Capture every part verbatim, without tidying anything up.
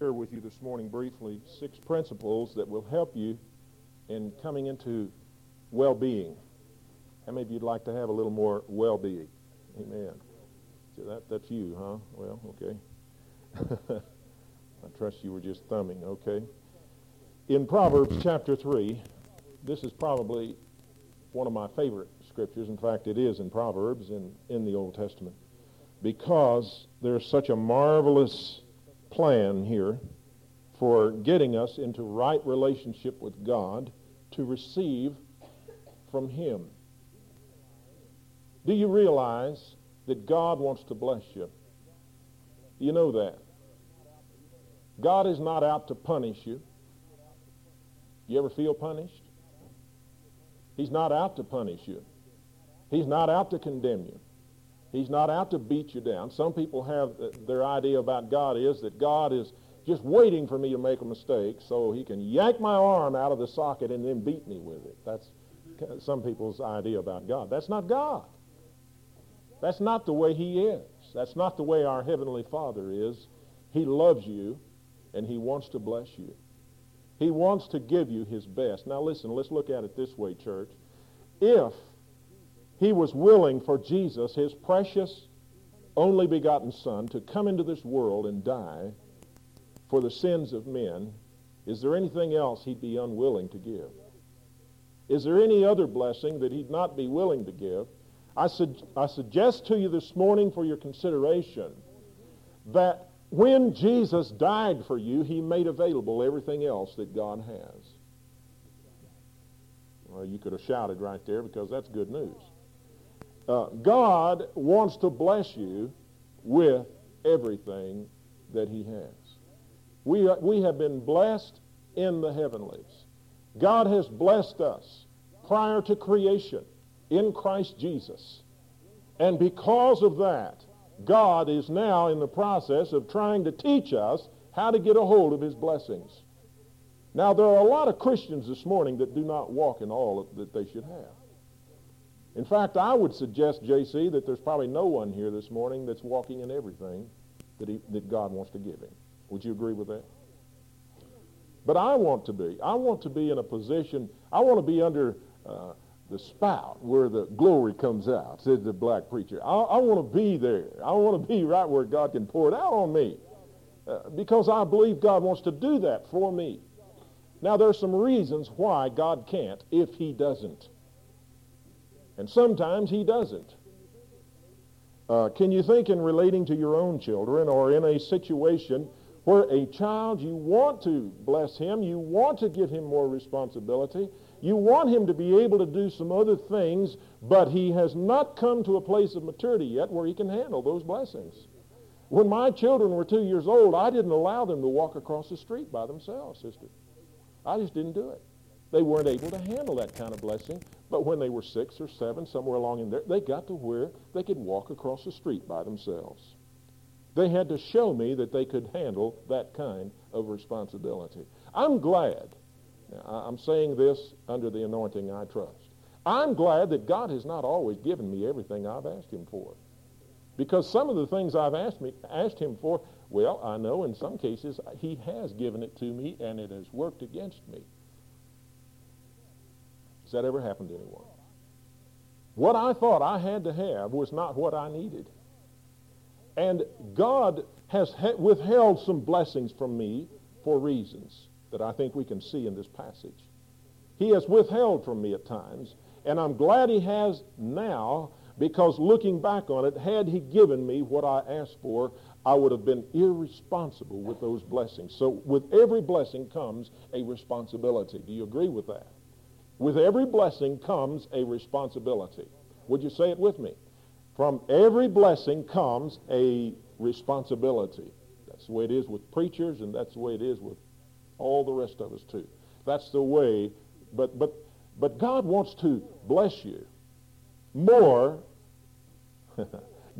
share with you this morning briefly six principles that will help you in coming into well-being. How many of you'd like to have a little more well-being? Amen. So that, that's you, huh? Well, okay. I trust you were just thumbing, okay. In Proverbs chapter three, this is probably one of my favorite scriptures. In fact, it is in Proverbs in, in the Old Testament, because there's such a marvelous plan here for getting us into right relationship with God to receive from Him. Do you realize that God wants to bless you? You know that. God is not out to punish you. You ever feel punished? He's not out to punish you. He's not out to condemn you. He's not out to beat you down. Some people have their idea about God is that God is just waiting for me to make a mistake so he can yank my arm out of the socket and then beat me with it. That's some people's idea about God. That's not God. That's not the way he is. That's not the way our Heavenly Father is. He loves you, and he wants to bless you. He wants to give you his best. Now listen, let's look at it this way, church. If he was willing for Jesus, his precious only begotten Son, to come into this world and die for the sins of men, is there anything else he'd be unwilling to give? Is there any other blessing that he'd not be willing to give? I, su- I suggest to you this morning for your consideration that when Jesus died for you, he made available everything else that God has. Well, you could have shouted right there because that's good news. Uh, God wants to bless you with everything that he has. We, are, we have been blessed in the heavenlies. God has blessed us prior to creation in Christ Jesus. And because of that, God is now in the process of trying to teach us how to get a hold of his blessings. Now, there are a lot of Christians this morning that do not walk in all that they should have. In fact, I would suggest, J C, that there's probably no one here this morning that's walking in everything that, he, that God wants to give him. Would you agree with that? But I want to be. I want to be in a position, I want to be under uh, the spout where the glory comes out, said the black preacher. I, I want to be there. I want to be right where God can pour it out on me uh, because I believe God wants to do that for me. Now, there's some reasons why God can't if he doesn't. And sometimes he doesn't. Uh, can you think in relating to your own children or in a situation where a child, you want to bless him, you want to give him more responsibility, you want him to be able to do some other things, but he has not come to a place of maturity yet where he can handle those blessings. When my children were two years old, I didn't allow them to walk across the street by themselves, sister. I just didn't do it. They weren't able to handle that kind of blessing. But when they were six or seven, somewhere along in there, they got to where they could walk across the street by themselves. They had to show me that they could handle that kind of responsibility. I'm glad. Now, I'm saying this under the anointing I trust. I'm glad that God has not always given me everything I've asked him for. Because some of the things I've asked, me, asked him for, well, I know in some cases he has given it to me and it has worked against me. Has that ever happened to anyone? What I thought I had to have was not what I needed. And God has he- withheld some blessings from me for reasons that I think we can see in this passage. He has withheld from me at times, and I'm glad he has now, because looking back on it, had he given me what I asked for, I would have been irresponsible with those blessings. So with every blessing comes a responsibility. Do you agree with that? With every blessing comes a responsibility. Would you say it with me? From every blessing comes a responsibility. That's the way it is with preachers, and that's the way it is with all the rest of us too. That's the way, but but but God wants to bless you more.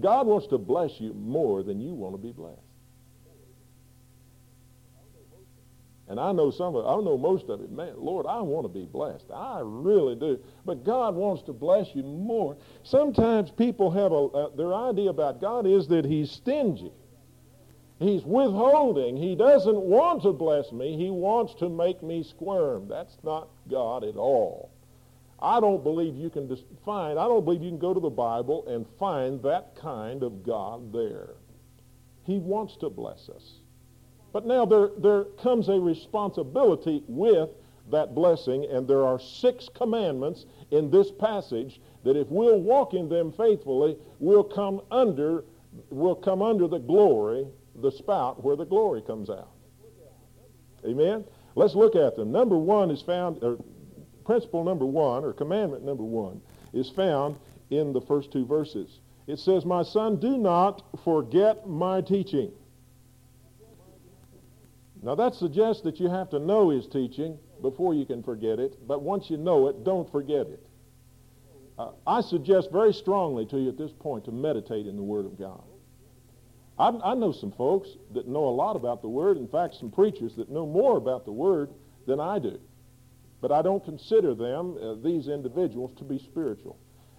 God wants to bless you more than you want to be blessed. And I know some of it, I know most of it, man, Lord, I want to be blessed. I really do. But God wants to bless you more. Sometimes people have a, uh, their idea about God is that he's stingy. He's withholding. He doesn't want to bless me. He wants to make me squirm. That's not God at all. I don't believe you can find, I don't believe you can go to the Bible and find that kind of God there. He wants to bless us. But now there, there comes a responsibility with that blessing, and there are six commandments in this passage that if we'll walk in them faithfully, we'll come under, we'll come under the glory, the spout where the glory comes out. Amen? Let's look at them. Number one is found, or principle number one, or commandment number one, is found in the first two verses. It says, "My son, do not forget my teaching." Now that suggests that you have to know his teaching before you can forget it, but once you know it, don't forget it. Uh, I suggest very strongly to you at this point to meditate in the Word of God. I, I know some folks that know a lot about the Word, in fact some preachers that know more about the Word than I do, but I don't consider them, uh, these individuals, to be spiritual.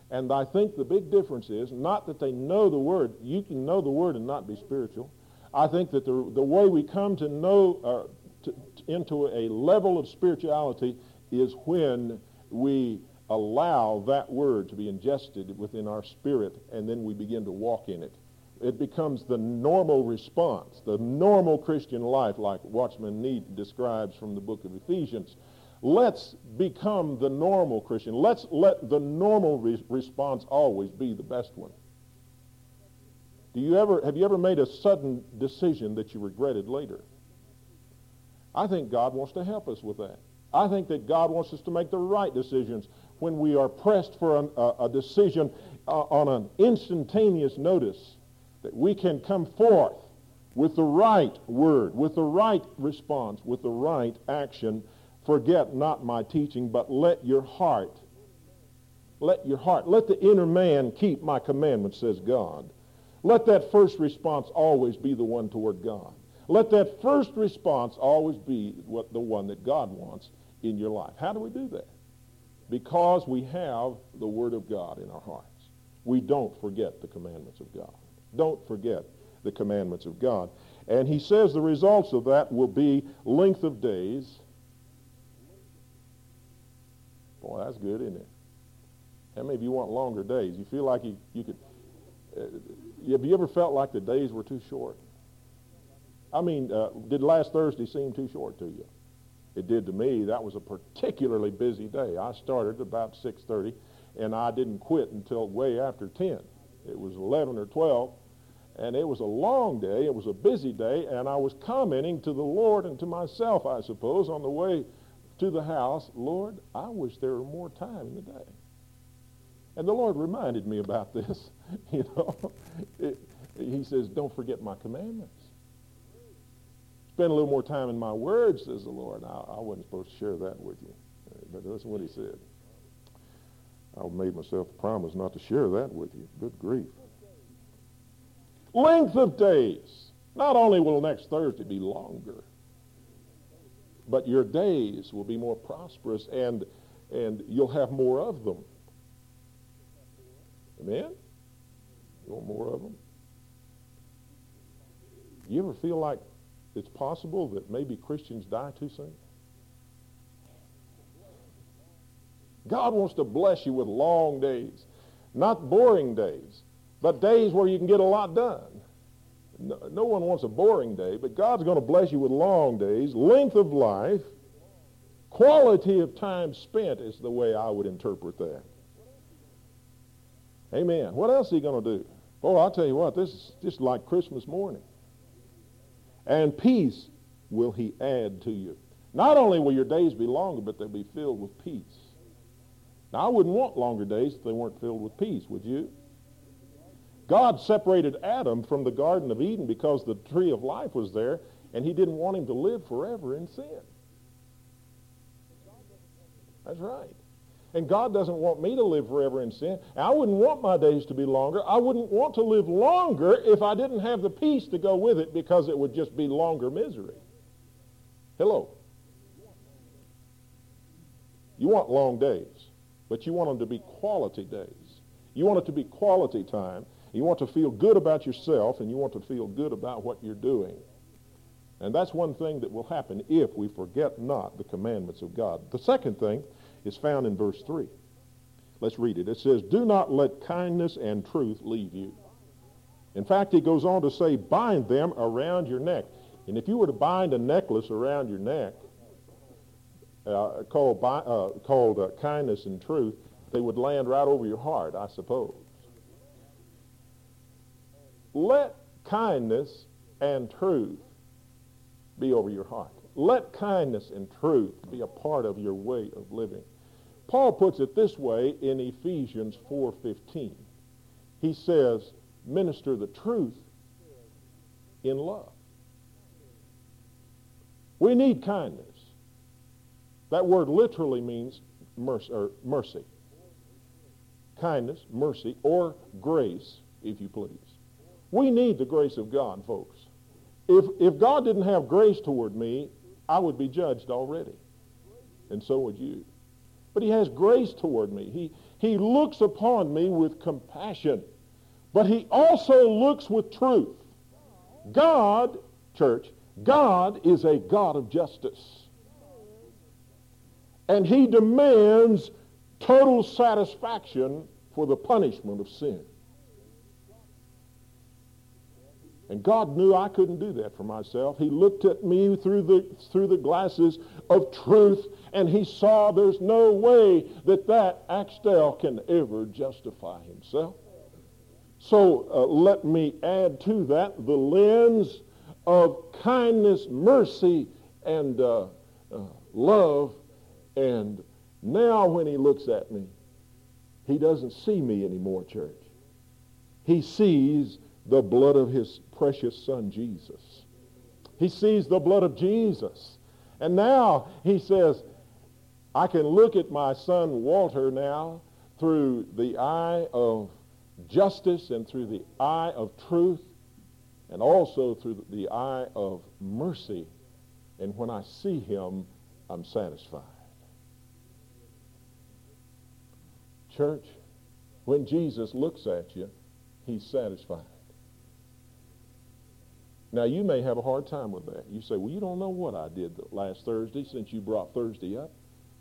And I think the big difference is not that they know the Word. You can know the Word and not be spiritual. I think that the the way we come to know uh, to, to, into a level of spirituality is when we allow that word to be ingested within our spirit, and then we begin to walk in it. It becomes the normal response, the normal Christian life, like Watchman Nee describes from the book of Ephesians. Let's become the normal Christian. Let's let the normal re- response always be the best one. Do you ever, have you ever made a sudden decision that you regretted later? I think God wants to help us with that. I think that God wants us to make the right decisions when we are pressed for an, a, a decision uh, on an instantaneous notice, that we can come forth with the right word, with the right response, with the right action. Forget not my teaching, but let your heart, let your heart, let the inner man keep my commandments, says God. Let that first response always be the one toward God. Let that first response always be what the one that God wants in your life. How do we do that? Because we have the Word of God in our hearts. We don't forget the commandments of God. Don't forget the commandments of God. And he says the results of that will be length of days. Boy, that's good, isn't it? How many of you want longer days? You feel like you, you could... Uh, have you ever felt like the days were too short? I mean, uh, did last Thursday seem too short to you? It did to me. That was a particularly busy day. I started about six thirty, and I didn't quit until way after ten. It was eleven or twelve, and it was a long day. It was a busy day, and I was commenting to the Lord and to myself, I suppose, on the way to the house, Lord, I wish there were more time in the day. And the Lord reminded me about this, you know. It, he says, don't forget my commandments. Spend a little more time in my word, says the Lord. I, I wasn't supposed to share that with you, but that's what he said. I made myself a promise not to share that with you. Good grief. Length of days. Not only will next Thursday be longer, but your days will be more prosperous, and and you'll have more of them. Amen? You want more of them? You ever feel like it's possible that maybe Christians die too soon? God wants to bless you with long days, not boring days, but days where you can get a lot done. No, no one wants a boring day, but God's going to bless you with long days, length of life, quality of time spent is the way I would interpret that. Amen. What else is he going to do? Oh, I'll tell you what, this is just like Christmas morning. And peace will he add to you. Not only will your days be longer, but they'll be filled with peace. Now, I wouldn't want longer days if they weren't filled with peace, would you? God separated Adam from the Garden of Eden because the tree of life was there, and he didn't want him to live forever in sin. That's right. And God doesn't want me to live forever in sin. I wouldn't want my days to be longer. I wouldn't want to live longer if I didn't have the peace to go with it, because it would just be longer misery. Hello. You want long days, but you want them to be quality days. You want it to be quality time. You want to feel good about yourself, and you want to feel good about what you're doing. And that's one thing that will happen if we forget not the commandments of God. The second thing is found in verse three. Let's read it. It says, do not let kindness and truth leave you. In fact, he goes on to say, bind them around your neck. And if you were to bind a necklace around your neck uh, called, by, uh, called uh, kindness and truth, they would land right over your heart, I suppose. Let kindness and truth be over your heart. Let kindness and truth be a part of your way of living. Paul puts it this way in Ephesians four fifteen. He says, minister the truth in love. We need kindness. That word literally means mercy, or mercy. Kindness, mercy, or grace, if you please. We need the grace of God, folks. If, if God didn't have grace toward me, I would be judged already, and so would you. But he has grace toward me. He, he looks upon me with compassion, but he also looks with truth. God, church, God is a God of justice, and he demands total satisfaction for the punishment of sin. And God knew I couldn't do that for myself. He looked at me through the, through the glasses of truth, and he saw there's no way that that Axtell can ever justify himself. So uh, let me add to that the lens of kindness, mercy, and uh, uh, love. And now when he looks at me, he doesn't see me anymore, church. He sees the blood of his precious son, Jesus. He sees the blood of Jesus. And now he says, I can look at my son Walter now through the eye of justice and through the eye of truth and also through the eye of mercy. And when I see him, I'm satisfied. Church, when Jesus looks at you, he's satisfied. Now, you may have a hard time with that. You say, well, you don't know what I did last Thursday since you brought Thursday up.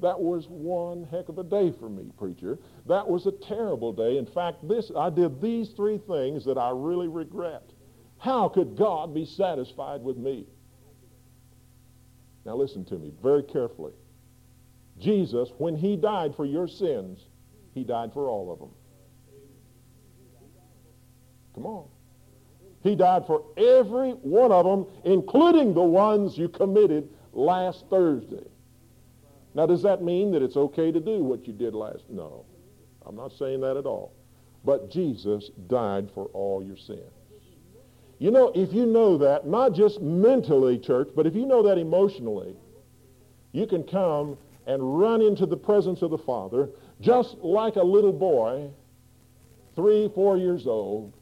That was one heck of a day for me, preacher. That was a terrible day. In fact, this I did these three things that I really regret. How could God be satisfied with me? Now, listen to me very carefully. Jesus, when he died for your sins, he died for all of them. Come on. He died for every one of them, including the ones you committed last Thursday. Now, does that mean that it's okay to do what you did last? No, I'm not saying that at all. But Jesus died for all your sins. You know, if you know that, not just mentally, church, but if you know that emotionally, you can come and run into the presence of the Father just like a little boy, three, four years old,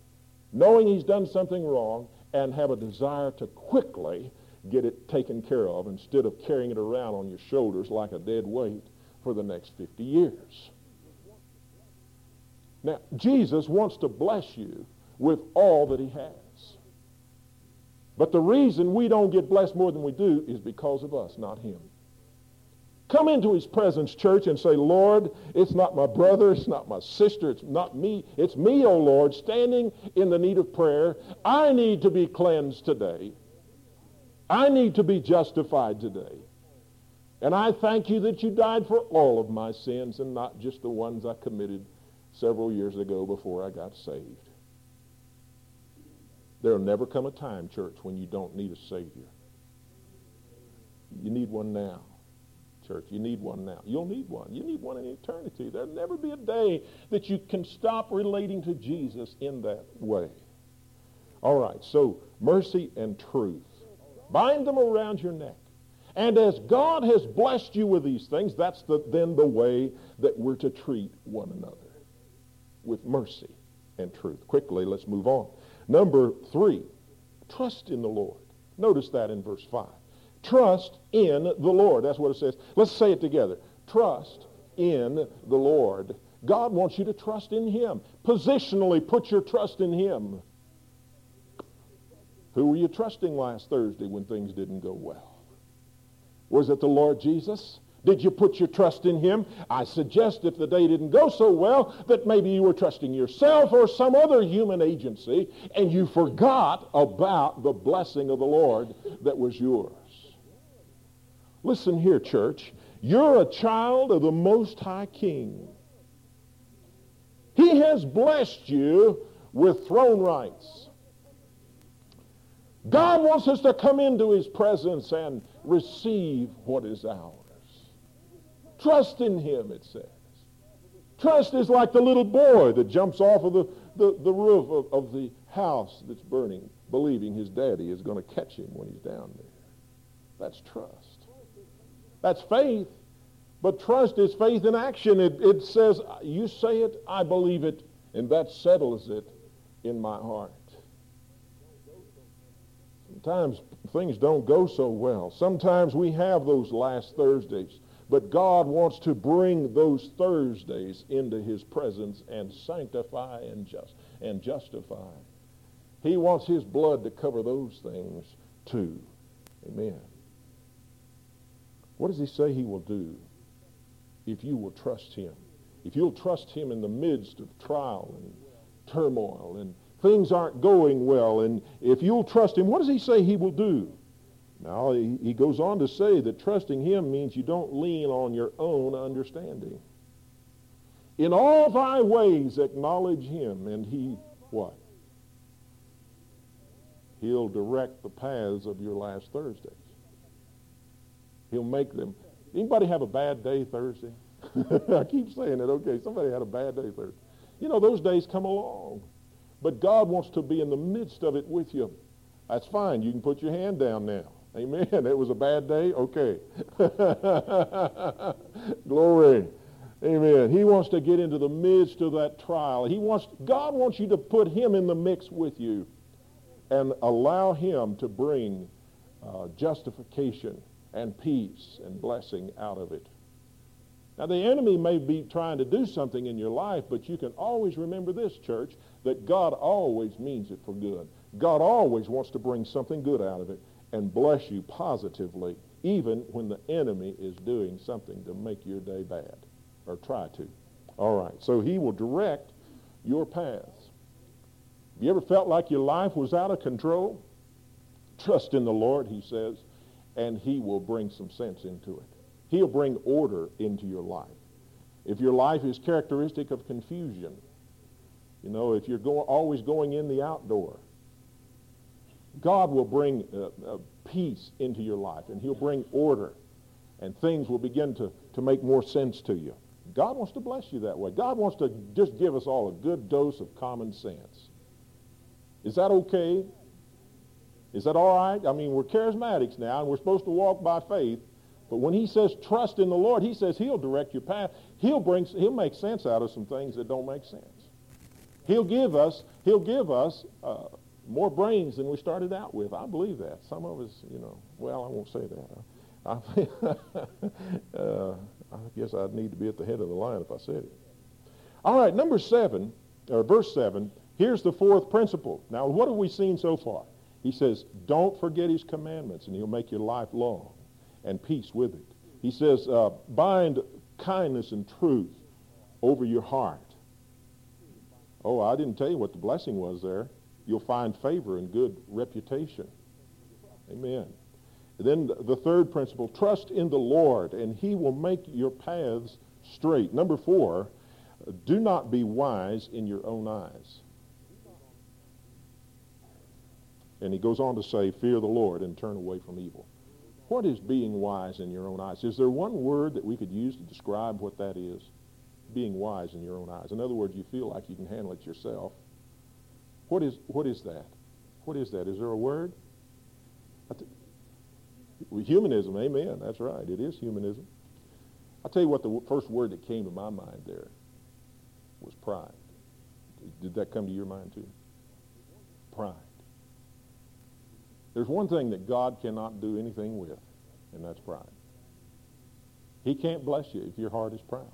knowing he's done something wrong, and have a desire to quickly get it taken care of instead of carrying it around on your shoulders like a dead weight for the next fifty years. Now, Jesus wants to bless you with all that he has. But the reason we don't get blessed more than we do is because of us, not him. Come into his presence, church, and say, Lord, it's not my brother, it's not my sister, it's not me. It's me, O Lord, standing in the need of prayer. I need to be cleansed today. I need to be justified today. And I thank you that you died for all of my sins and not just the ones I committed several years ago before I got saved. There'll never come a time, church, when you don't need a Savior. You need one now. Church, you need one now. You'll need one. You need one in eternity. There'll never be a day that you can stop relating to Jesus in that way. All right, so mercy and truth. Bind them around your neck. And as God has blessed you with these things, that's the, then the way that we're to treat one another, with mercy and truth. Quickly, let's move on. Number three, trust in the Lord. Notice that in verse five. Trust in the Lord. That's what it says. Let's say it together. Trust in the Lord. God wants you to trust in him. Positionally, put your trust in him. Who were you trusting last Thursday when things didn't go well? Was it the Lord Jesus? Did you put your trust in him? I suggest if the day didn't go so well that maybe you were trusting yourself or some other human agency and you forgot about the blessing of the Lord that was yours. Listen here, church. You're a child of the Most High King. He has blessed you with throne rights. God wants us to come into his presence and receive what is ours. Trust in him, it says. Trust is like the little boy that jumps off of the, the, the roof of, of the house that's burning, believing his daddy is going to catch him when he's down there. That's trust. That's faith. But trust is faith in action. It, it says, you say it, I believe it, and that settles it in my heart. Sometimes things don't go so well. Sometimes we have those last Thursdays. But God wants to bring those Thursdays into his presence and sanctify and just and justify. He wants his blood to cover those things too. Amen. What does he say he will do if you will trust him? If you'll trust him in the midst of trial and turmoil and things aren't going well, and if you'll trust him, what does he say he will do? Now, he goes on to say that trusting him means you don't lean on your own understanding. In all thy ways acknowledge him, and he, what? He'll direct the paths of your last Thursdays. He'll make them. Anybody have a bad day Thursday? I keep saying it. Okay, somebody had a bad day Thursday. You know, those days come along, but God wants to be in the midst of it with you. That's fine. You can put your hand down now. Amen. It was a bad day? Okay. Glory. Amen. He wants to get into the midst of that trial. He wants, God wants you to put him in the mix with you and allow him to bring uh, justification and peace and blessing out of it. Now, the enemy may be trying to do something in your life, but you can always remember this, church, that God always means it for good. God always wants to bring something good out of it and bless you positively, even when the enemy is doing something to make your day bad, or try to. All right, so he will direct your paths. Have you ever felt like your life was out of control? Trust in the Lord, he says, and he will bring some sense into it. He'll bring order into your life. If your life is characteristic of confusion, you know, if you're go- always going in the outdoor, God will bring uh, uh, peace into your life, and he'll bring order, and things will begin to, to make more sense to you. God wants to bless you that way. God wants to just give us all a good dose of common sense. Is that okay? Is that all right? I mean, we're charismatics now, and we're supposed to walk by faith, but when he says trust in the Lord, he says he'll direct your path. He'll bring, he'll make sense out of some things that don't make sense. He'll give us, he'll give us... Uh, more brains than we started out with. I believe that. Some of us, you know, well, I won't say that. I, I, uh, I guess I'd need to be at the head of the line if I said it. All right, number seven, or verse seven, here's the fourth principle. Now, what have we seen so far? He says, don't forget his commandments, and he'll make your life long and peace with it. He says, uh, bind kindness and truth over your heart. Oh, I didn't tell you what the blessing was there. You'll find favor and good reputation. Amen. And then the third principle, trust in the Lord, and he will make your paths straight. Number four, do not be wise in your own eyes. And he goes on to say, fear the Lord and turn away from evil. What is being wise in your own eyes? Is there one word that we could use to describe what that is? Being wise in your own eyes. In other words, you feel like you can handle it yourself. What is what is that? What is that? Is there a word? I th- humanism, amen. That's right. It is humanism. I'll tell you what the w- first word that came to my mind there was pride. Did that come to your mind too? Pride. There's one thing that God cannot do anything with, and that's pride. He can't bless you if your heart is proud.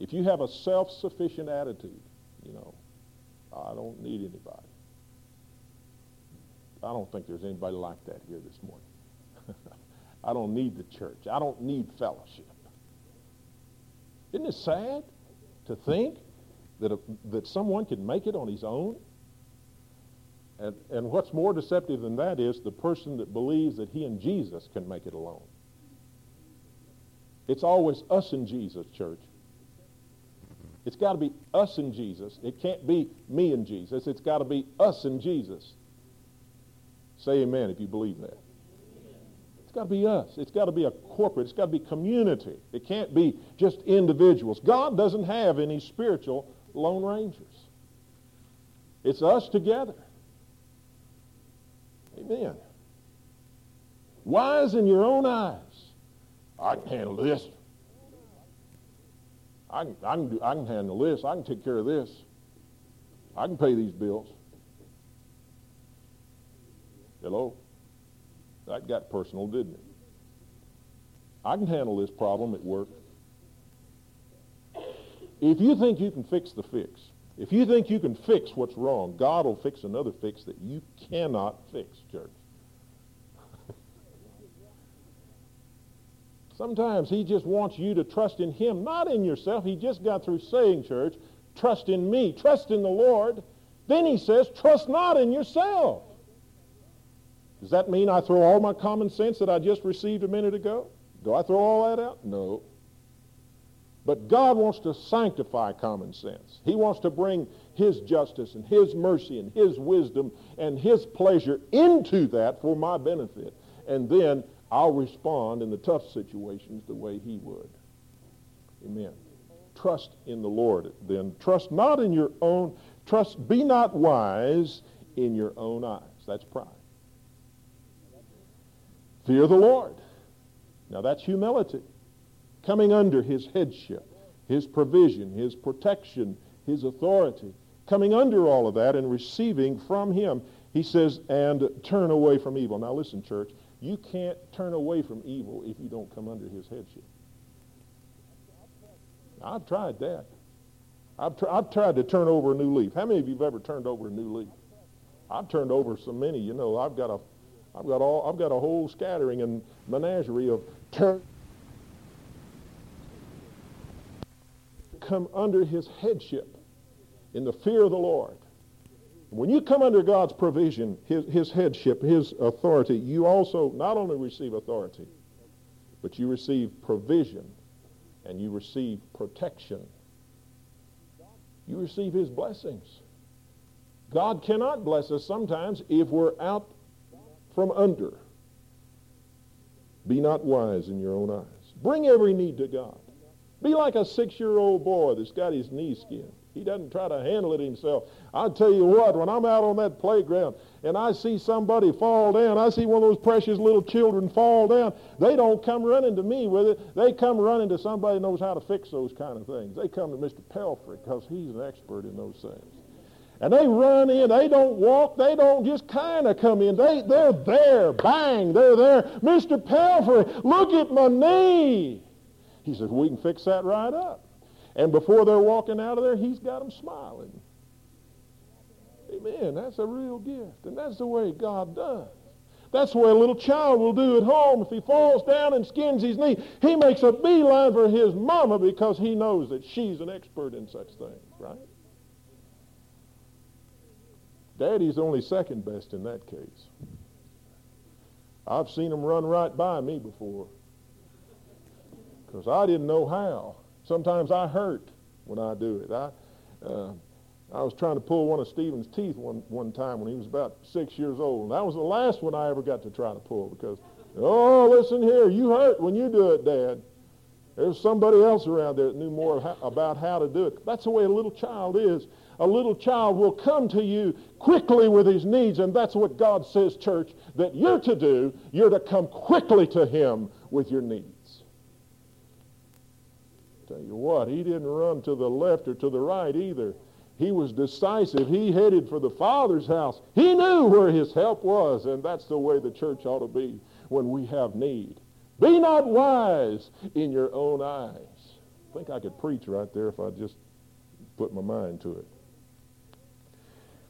If you have a self-sufficient attitude, you know, I don't need anybody. I don't think there's anybody like that here this morning. I don't need the church. I don't need fellowship. Isn't it sad to think that a, that someone can make it on his own? And, and what's more deceptive than that is the person that believes that he and Jesus can make it alone. It's always us and Jesus, church. It's got to be us and Jesus. It can't be me and Jesus. It's got to be us and Jesus. Say amen if you believe that. It's got to be us. It's got to be a corporate. It's got to be community. It can't be just individuals. God doesn't have any spiritual lone rangers. It's us together. Amen. Wise in your own eyes. I can handle this. I can, I can do, I can handle this. I can take care of this. I can pay these bills. Hello? That got personal, didn't it? I can handle this problem at work. If you think you can fix the fix, if you think you can fix what's wrong, God will fix another fix that you cannot fix, church. Sometimes he just wants you to trust in him, not in yourself. He just got through saying, church, trust in me, trust in the Lord. Then he says, trust not in yourself. Does that mean I throw all my common sense that I just received a minute ago? Do I throw all that out? No. But God wants to sanctify common sense. He wants to bring his justice and his mercy and his wisdom and his pleasure into that for my benefit. And then I'll respond in the tough situations the way he would. Amen. Trust in the Lord then. Trust not in your own. Trust, be not wise in your own eyes. That's pride. Fear the Lord. Now that's humility. Coming under his headship, his provision, his protection, his authority. Coming under all of that and receiving from him. He says, and turn away from evil. Now listen, church. You can't turn away from evil if you don't come under his headship. I've tried that. I've, tr- I've tried to turn over a new leaf. How many of you have ever turned over a new leaf? I've turned over so many. You know, I've got a I've got all. I've got a whole scattering and menagerie of turn. Come under his headship in the fear of the Lord. When you come under God's provision, his, his headship, his authority, you also not only receive authority, but you receive provision and you receive protection. You receive his blessings. God cannot bless us sometimes if we're out from under. Be not wise in your own eyes. Bring every need to God. Be like a six-year-old boy that's got his knee skinned. He doesn't try to handle it himself. I'll tell you what, when I'm out on that playground and I see somebody fall down, I see one of those precious little children fall down, they don't come running to me with it. They come running to somebody who knows how to fix those kind of things. They come to Mister Pelfrey because he's an expert in those things. And they run in, they don't walk, they don't just kind of come in. They, they're there, bang, they're there. Mister Pelfrey, look at my knee. He says, we can fix that right up. And before they're walking out of there, he's got them smiling. Amen, that's a real gift. And that's the way God does. That's the way a little child will do at home. If he falls down and skins his knee, he makes a beeline for his mama because he knows that she's an expert in such things, right? Daddy's only second best in that case. I've seen him run right by me before because I didn't know how. Sometimes I hurt when I do it. I uh, I was trying to pull one of Stephen's teeth one, one time when he was about six years old, and that was the last one I ever got to try to pull because, oh, listen here, you hurt when you do it, Dad. There's somebody else around there that knew more how, about how to do it. That's the way a little child is. A little child will come to you quickly with his needs, and that's what God says, church, that you're to do. You're to come quickly to him with your needs. Tell you what, he didn't run to the left or to the right either. He was decisive. He headed for the Father's house. He knew where his help was, and that's the way the church ought to be when we have need. Be not wise in your own eyes. think I could preach right there if I just put my mind to it.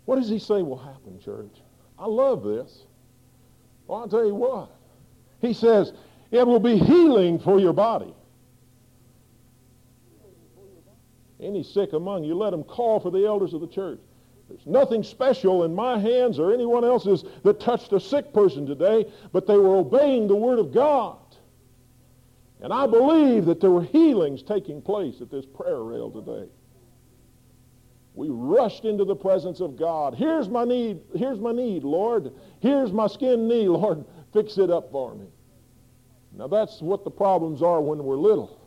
What does he say will happen, church? I love this. Well, I'll tell you what. He says, it will be healing for your body. Any sick among you, let him call for the elders of the church. There's nothing special in my hands or anyone else's that touched a sick person today, but they were obeying the word of God. And I believe that there were healings taking place at this prayer rail today. We rushed into the presence of God. Here's my need, here's my need, Lord. Here's my skin knee, Lord. Fix it up for me. Now that's what the problems are when we're little.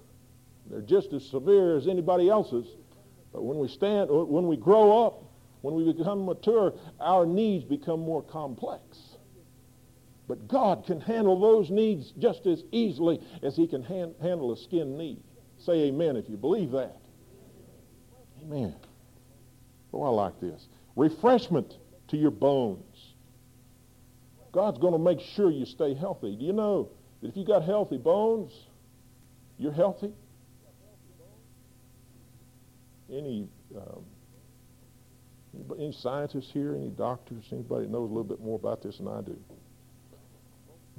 They're just as severe as anybody else's. But when we stand, when we grow up, when we become mature, our needs become more complex. But God can handle those needs just as easily as he can han- handle a skin need. Say amen if you believe that. Amen. Oh, I like this. Refreshment to your bones. God's going to make sure you stay healthy. Do you know that if you got healthy bones, you're healthy? Any... Um, Anybody, any scientists here, any doctors, anybody that knows a little bit more about this than I do?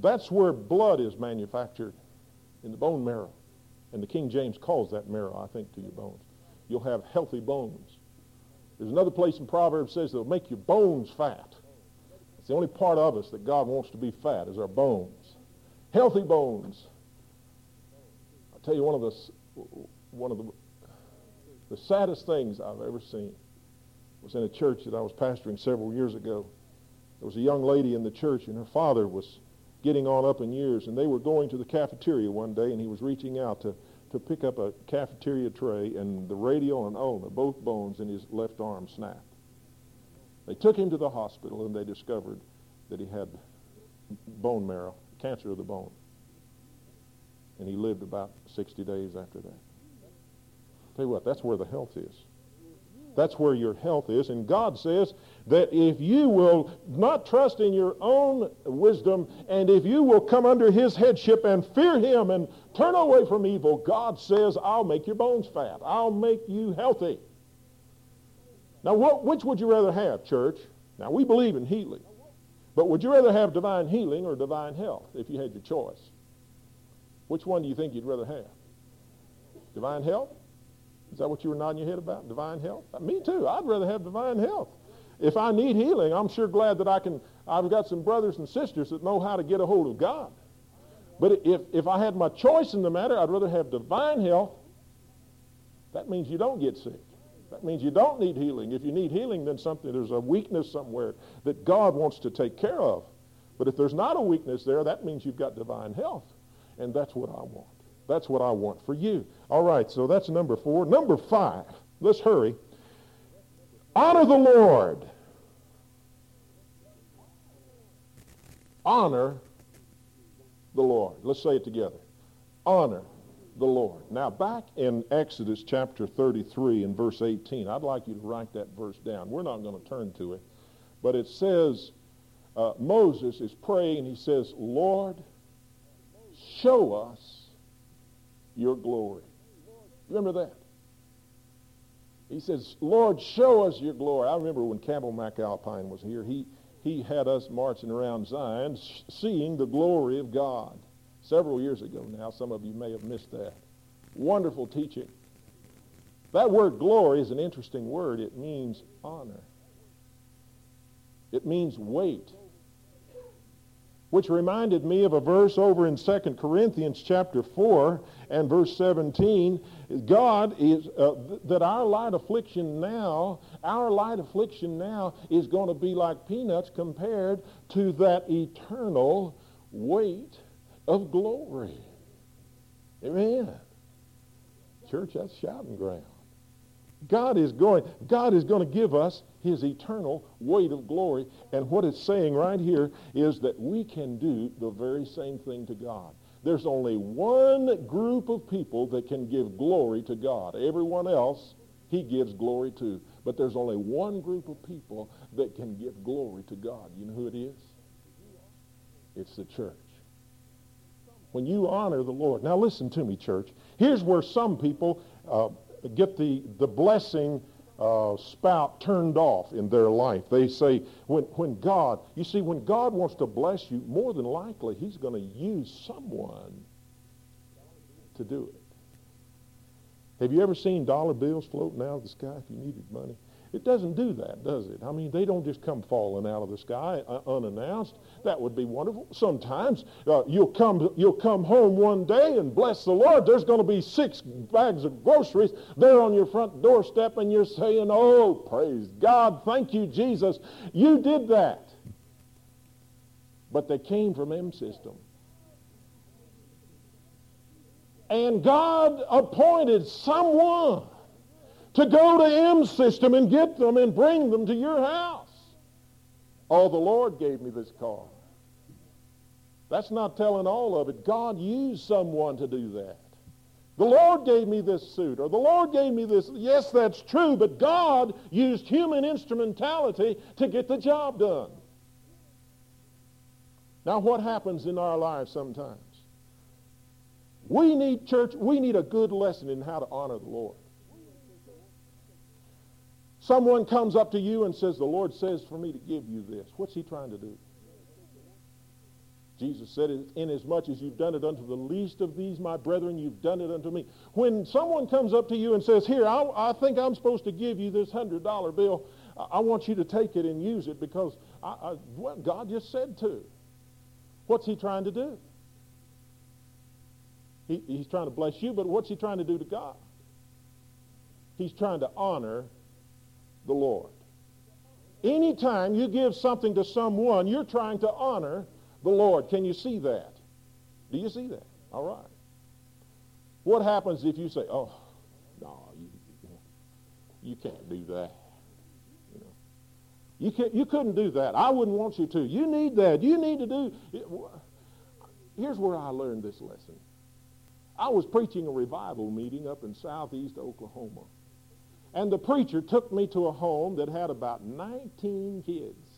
That's where blood is manufactured, in the bone marrow. And the King James calls that marrow, I think, to your bones. You'll have healthy bones. There's another place in Proverbs says they'll make your bones fat. It's the only part of us that God wants to be fat is our bones. Healthy bones. I'll tell you one of the, one of the, the saddest things I've ever seen. Was in a church that I was pastoring several years ago. There was a young lady in the church, and her father was getting on up in years, and they were going to the cafeteria one day, and he was reaching out to, to pick up a cafeteria tray, and the radial and ulna, both bones in his left arm, snapped. They took him to the hospital, and they discovered that he had bone marrow, cancer of the bone. And he lived about sixty days after that. Tell you what, that's where the health is. That's where your health is. And God says that if you will not trust in your own wisdom, and if you will come under his headship and fear him and turn away from evil, God says, I'll make your bones fat. I'll make you healthy. Now, what, which would you rather have, church? Now, we believe in healing. But would you rather have divine healing or divine health if you had your choice? Which one do you think you'd rather have? Divine health? Is that what you were nodding your head about? Divine health? Me too. I'd rather have divine health. If I need healing, I'm sure glad that I can, I've got some brothers and sisters that know how to get a hold of God. But if, if I had my choice in the matter, I'd rather have divine health. That means you don't get sick. That means you don't need healing. If you need healing, then something, there's a weakness somewhere that God wants to take care of. But if there's not a weakness there, that means you've got divine health. And that's what I want. That's what I want for you. All right, so that's number four. Number five, let's hurry. Honor the Lord. Honor the Lord. Let's say it together. Honor the Lord. Now, back in Exodus chapter thirty-three and verse eighteen, I'd like you to write that verse down. We're not going to turn to it. But it says, uh, Moses is praying, and he says, Lord, show us your glory. Remember that? He says, Lord, show us your glory. I remember when Campbell Macalpine was here, he, he had us marching around Zion, sh- seeing the glory of God. Several years ago now, some of you may have missed that. Wonderful teaching. That word glory is an interesting word. It means honor. It means weight. Which reminded me of a verse over in Second Corinthians chapter four and verse seventeen. God is, uh, th- that our light affliction now, our light affliction now is going to be like peanuts compared to that eternal weight of glory. Amen. Church, that's shouting ground. God is going, God is going to give us his eternal weight of glory. And what it's saying right here is that we can do the very same thing to God. There's only one group of people that can give glory to God. Everyone else, he gives glory to. But there's only one group of people that can give glory to God. You know who it is? It's the church. when you honor the Lord. Now listen to me, church. Here's where some people uh, get the, the blessing uh, spout turned off in their life. They say, when, when God, you see, when God wants to bless you, more than likely he's going to use someone to do it. Have you ever seen dollar bills floating out of the sky if you needed money? It doesn't do that, does it? I mean, they don't just come falling out of the sky uh, unannounced. That would be wonderful. Sometimes uh, you'll come you'll come home one day and bless the Lord, there's going to be six bags of groceries there on your front doorstep, and you're saying, oh, praise God, thank you, Jesus. You did that. But they came from M-System. And God appointed someone to go to M-System and get them and bring them to your house. Oh, the Lord gave me this car. That's not telling all of it. God used someone to do that. The Lord gave me this suit, or the Lord gave me this. Yes, that's true, but God used human instrumentality to get the job done. Now, what happens in our lives sometimes? We need, church, we need a good lesson in how to honor the Lord. Someone comes up to you and says, the Lord says for me to give you this. What's he trying to do? Jesus said, inasmuch as you've done it unto the least of these, my brethren, you've done it unto me. When someone comes up to you and says, here, I, I think I'm supposed to give you this one hundred dollar bill. I, I want you to take it and use it because I, I, well, God just said to. What's he trying to do? He, he's trying to bless you, but what's he trying to do to God? He's trying to honor the Lord. Anytime you give something to someone, you're trying to honor the Lord. Can you see that? Do you see that? All right. What happens if you say, oh, no, you, you can't do that. You know, you can't, you couldn't do that. I wouldn't want you to. You need that. You need to do. Here's where I learned this lesson. I was preaching a revival meeting up in southeast Oklahoma. And the preacher took me to a home that had about nineteen kids.